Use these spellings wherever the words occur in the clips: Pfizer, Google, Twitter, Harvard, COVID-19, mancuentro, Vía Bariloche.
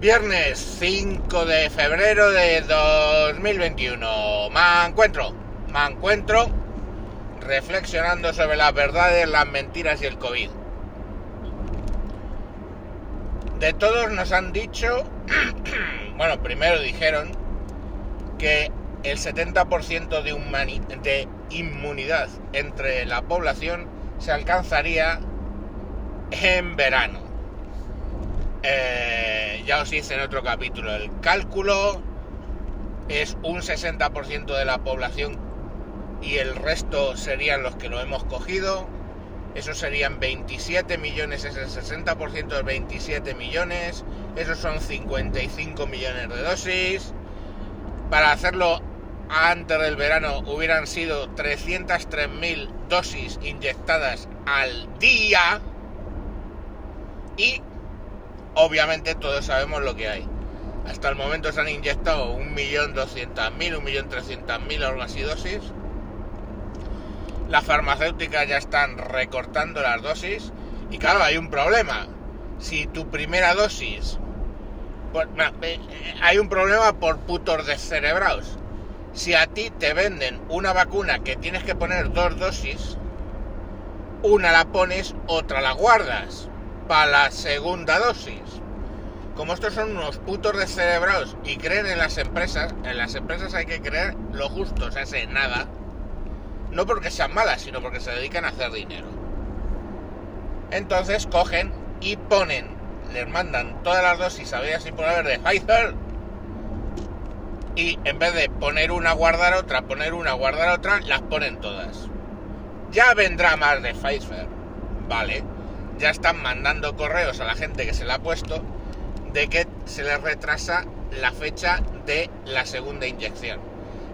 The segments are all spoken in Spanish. Viernes 5 de febrero de 2021. Me encuentro reflexionando sobre las verdades, las mentiras y el COVID. De todos nos han dicho, bueno, primero dijeron que el 70% de inmunidad entre la población se alcanzaría en verano. Ya os hice en otro capítulo el cálculo. Es un 60% de la población y el resto serían los que lo hemos cogido. Esos serían 27 millones, es el 60% de 27 millones. Esos son 55 millones de dosis. Para hacerlo antes del verano hubieran sido 303.000 dosis inyectadas al día. Y obviamente todos sabemos lo que hay. Hasta el momento se han inyectado 1.200.000, 1.300.000 o algo así dosis. Las farmacéuticas ya están recortando las dosis. Y claro, hay un problema. Si tu primera dosis... hay un problema por putos descerebrados. Si a ti te venden una vacuna que tienes que poner dos dosis, una la pones, otra la guardas para la segunda dosis. Como estos son unos putos descerebrados y creen en las empresas hay que creer lo justo, o sea, se hace nada, no porque sean malas, sino porque se dedican a hacer dinero. Entonces cogen y ponen, les mandan todas las dosis habidas y por haber de Pfizer, y en vez de poner una, guardar otra, poner una, guardar otra, las ponen todas. Ya vendrá más de Pfizer, vale. Ya están mandando correos a la gente que se la ha puesto de que se les retrasa la fecha de la segunda inyección.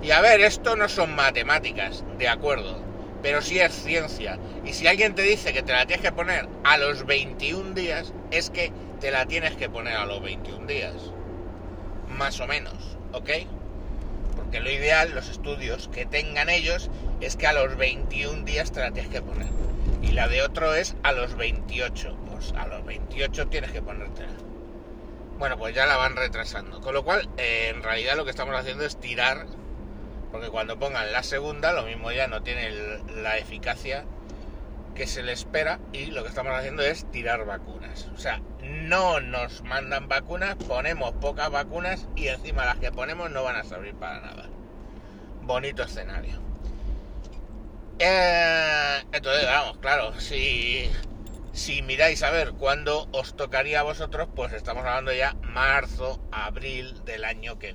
Y a ver, esto no son matemáticas, de acuerdo, pero sí es ciencia. Y si alguien te dice que te la tienes que poner a los 21 días, es que te la tienes que poner a los 21 días. Más o menos, ¿ok? Porque lo ideal, los estudios que tengan ellos, es que a los 21 días te la tienes que poner. Y la de otro es a los 28. Pues a los 28 tienes que ponértela. Bueno, pues ya la van retrasando. Con lo cual, en realidad lo que estamos haciendo es tirar. Porque cuando pongan la segunda, lo mismo ya no tiene la eficacia que se le espera. Y lo que estamos haciendo es tirar vacunas. O sea, no nos mandan vacunas, ponemos pocas vacunas. Y encima las que ponemos no van a servir para nada. Bonito escenario. Entonces, vamos, claro, si miráis a ver cuándo os tocaría a vosotros, pues estamos hablando ya marzo, abril del año que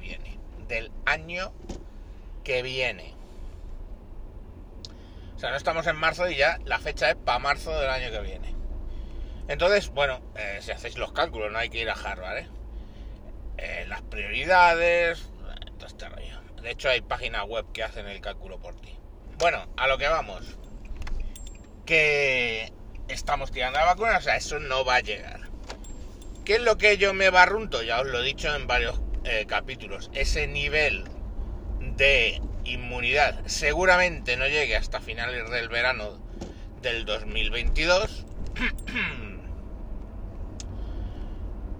viene. O sea, no estamos en marzo y ya la fecha es para marzo del año que viene. Entonces, bueno, si hacéis los cálculos, no hay que ir a Harvard, las prioridades, todo este rollo. De hecho, hay páginas web que hacen el cálculo por ti. Bueno, a lo que vamos, que estamos tirando la vacuna, o sea, eso no va a llegar. ¿Qué es lo que yo me barrunto? Ya os lo he dicho en varios capítulos. Ese nivel de inmunidad seguramente no llegue hasta finales del verano del 2022.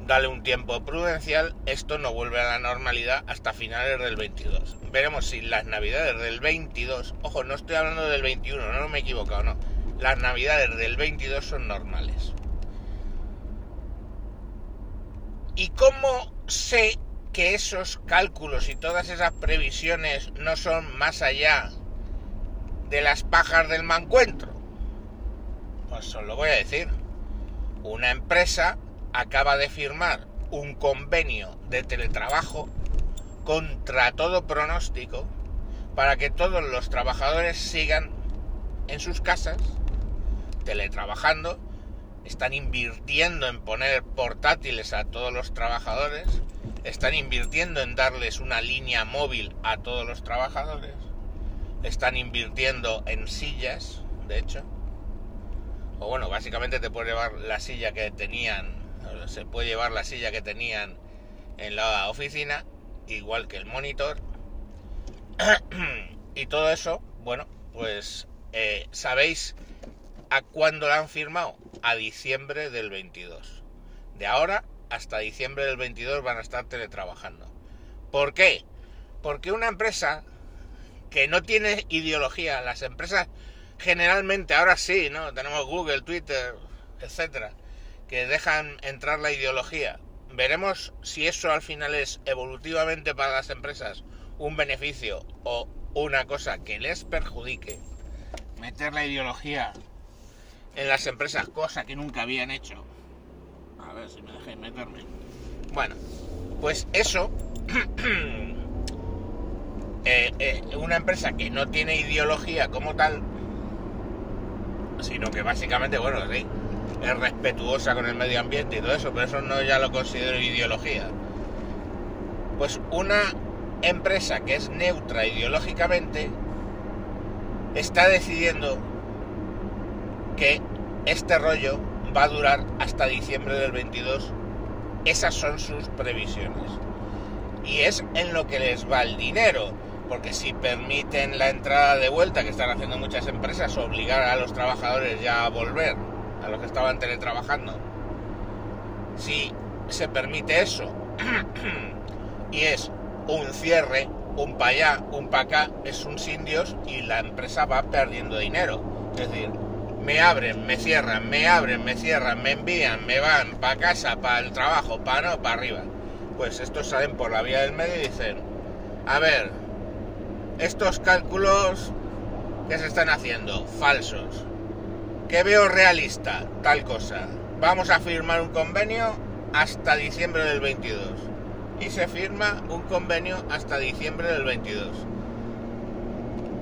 Dale un tiempo prudencial, esto no vuelve a la normalidad hasta finales del 22. Veremos si las navidades del 22, ojo, no estoy hablando del 21, no me he equivocado, no. Las navidades del 22 son normales. ¿Y cómo sé que esos cálculos y todas esas previsiones no son más allá de las pajas del mancuentro? Pues os lo voy a decir. Una empresa acaba de firmar un convenio de teletrabajo contra todo pronóstico para que todos los trabajadores sigan en sus casas teletrabajando. Están invirtiendo en poner portátiles a todos los trabajadores, están invirtiendo en darles una línea móvil a todos los trabajadores, están invirtiendo en sillas, de hecho, o bueno, básicamente te puedes llevar la silla que tenían. Se puede llevar la silla que tenían en la oficina, igual que el monitor. Y todo eso, bueno, pues ¿sabéis a cuándo la han firmado? A diciembre del 22. De ahora hasta diciembre del 22 van a estar teletrabajando. ¿Por qué? Porque una empresa que no tiene ideología, las empresas generalmente, ahora sí, ¿no? Tenemos Google, Twitter, etcétera, que dejan entrar la ideología. Veremos si eso al final es evolutivamente para las empresas un beneficio o una cosa que les perjudique. Meter la ideología en las empresas, cosa que nunca habían hecho. A ver si me dejáis meterme. Bueno, pues eso. Una empresa que no tiene ideología como tal, sino que básicamente, bueno, sí, es respetuosa con el medio ambiente y todo eso, pero eso no ya lo considero ideología. Pues una empresa que es neutra ideológicamente está decidiendo que este rollo va a durar hasta diciembre del 22. Esas son sus previsiones. Y es en lo que les va el dinero, porque si permiten la entrada de vuelta, que están haciendo muchas empresas, obligar a los trabajadores ya a volver, a los que estaban teletrabajando, si se permite eso y es un cierre, un pa' allá, un pa' acá, es un sin Dios, y la empresa va perdiendo dinero. Es decir, me abren, me cierran, me abren, me cierran, me envían, me van pa' casa, pa' el trabajo, pa' no, pa' arriba. Pues estos salen por la vía del medio y dicen, a ver, estos cálculos que se están haciendo, falsos, que veo realista, tal cosa, vamos a firmar un convenio hasta diciembre del 22. Y se firma un convenio hasta diciembre del 22.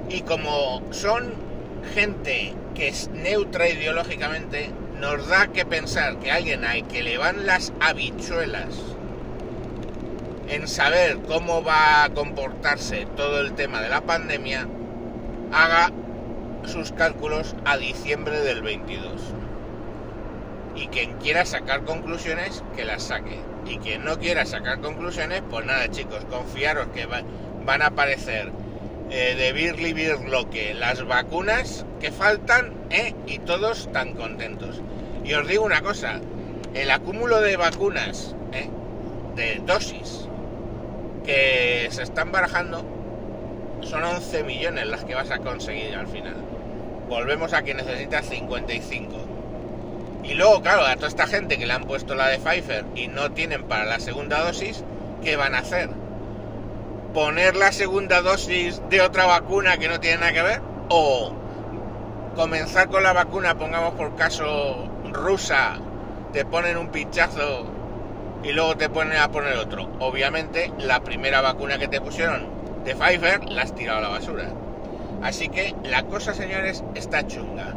Y como son gente que es neutra ideológicamente, nos da que pensar que alguien hay que le van las habichuelas en saber cómo va a comportarse todo el tema de la pandemia, haga sus cálculos a diciembre del 22, y quien quiera sacar conclusiones que las saque, y quien no quiera sacar conclusiones, pues nada, chicos, confiaros que van a aparecer de birli birloque las vacunas que faltan, y todos tan contentos. Y os digo una cosa, el acúmulo de vacunas, de dosis que se están barajando, son 11 millones las que vas a conseguir al final. Volvemos a que necesitas 55. Y luego, claro, a toda esta gente que le han puesto la de Pfizer y no tienen para la segunda dosis, ¿qué van a hacer? ¿Poner la segunda dosis de otra vacuna que no tiene nada que ver? ¿O comenzar con la vacuna, pongamos por caso, rusa, te ponen un pinchazo y luego te ponen a poner otro? Obviamente, la primera vacuna que te pusieron de Pfizer la has tirado a la basura. Así que la cosa, señores, está chunga.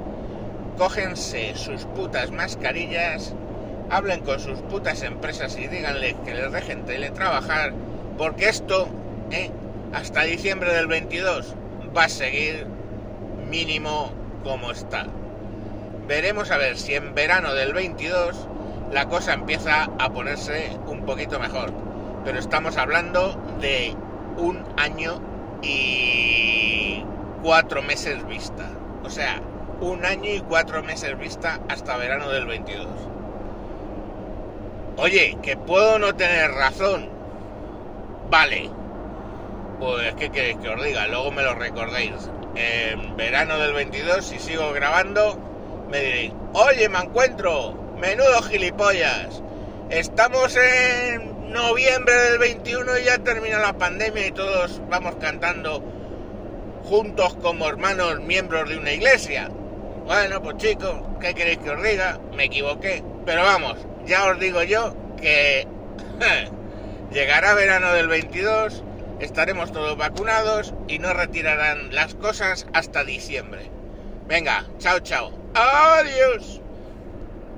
Cógense sus putas mascarillas, hablen con sus putas empresas y díganle que les dejen teletrabajar, porque esto, hasta diciembre del 22 va a seguir mínimo como está. Veremos a ver si en verano del 22 la cosa empieza a ponerse un poquito mejor, pero estamos hablando de un año y 4 meses vista. O sea, un año y 4 meses vista hasta verano del 22. Oye, que puedo no tener razón. Vale. Pues, ¿qué queréis que os diga? Luego me lo recordéis. En verano del 22, si sigo grabando, me diréis, oye, me encuentro, menudo gilipollas, estamos en noviembre del 21 y ya termina la pandemia y todos vamos cantando juntos como hermanos, miembros de una iglesia. Bueno, pues chicos, ¿qué queréis que os diga? Me equivoqué, pero vamos, ya os digo yo que llegará verano del 22, estaremos todos vacunados y no retirarán las cosas hasta diciembre. Venga, chao, chao. Adiós.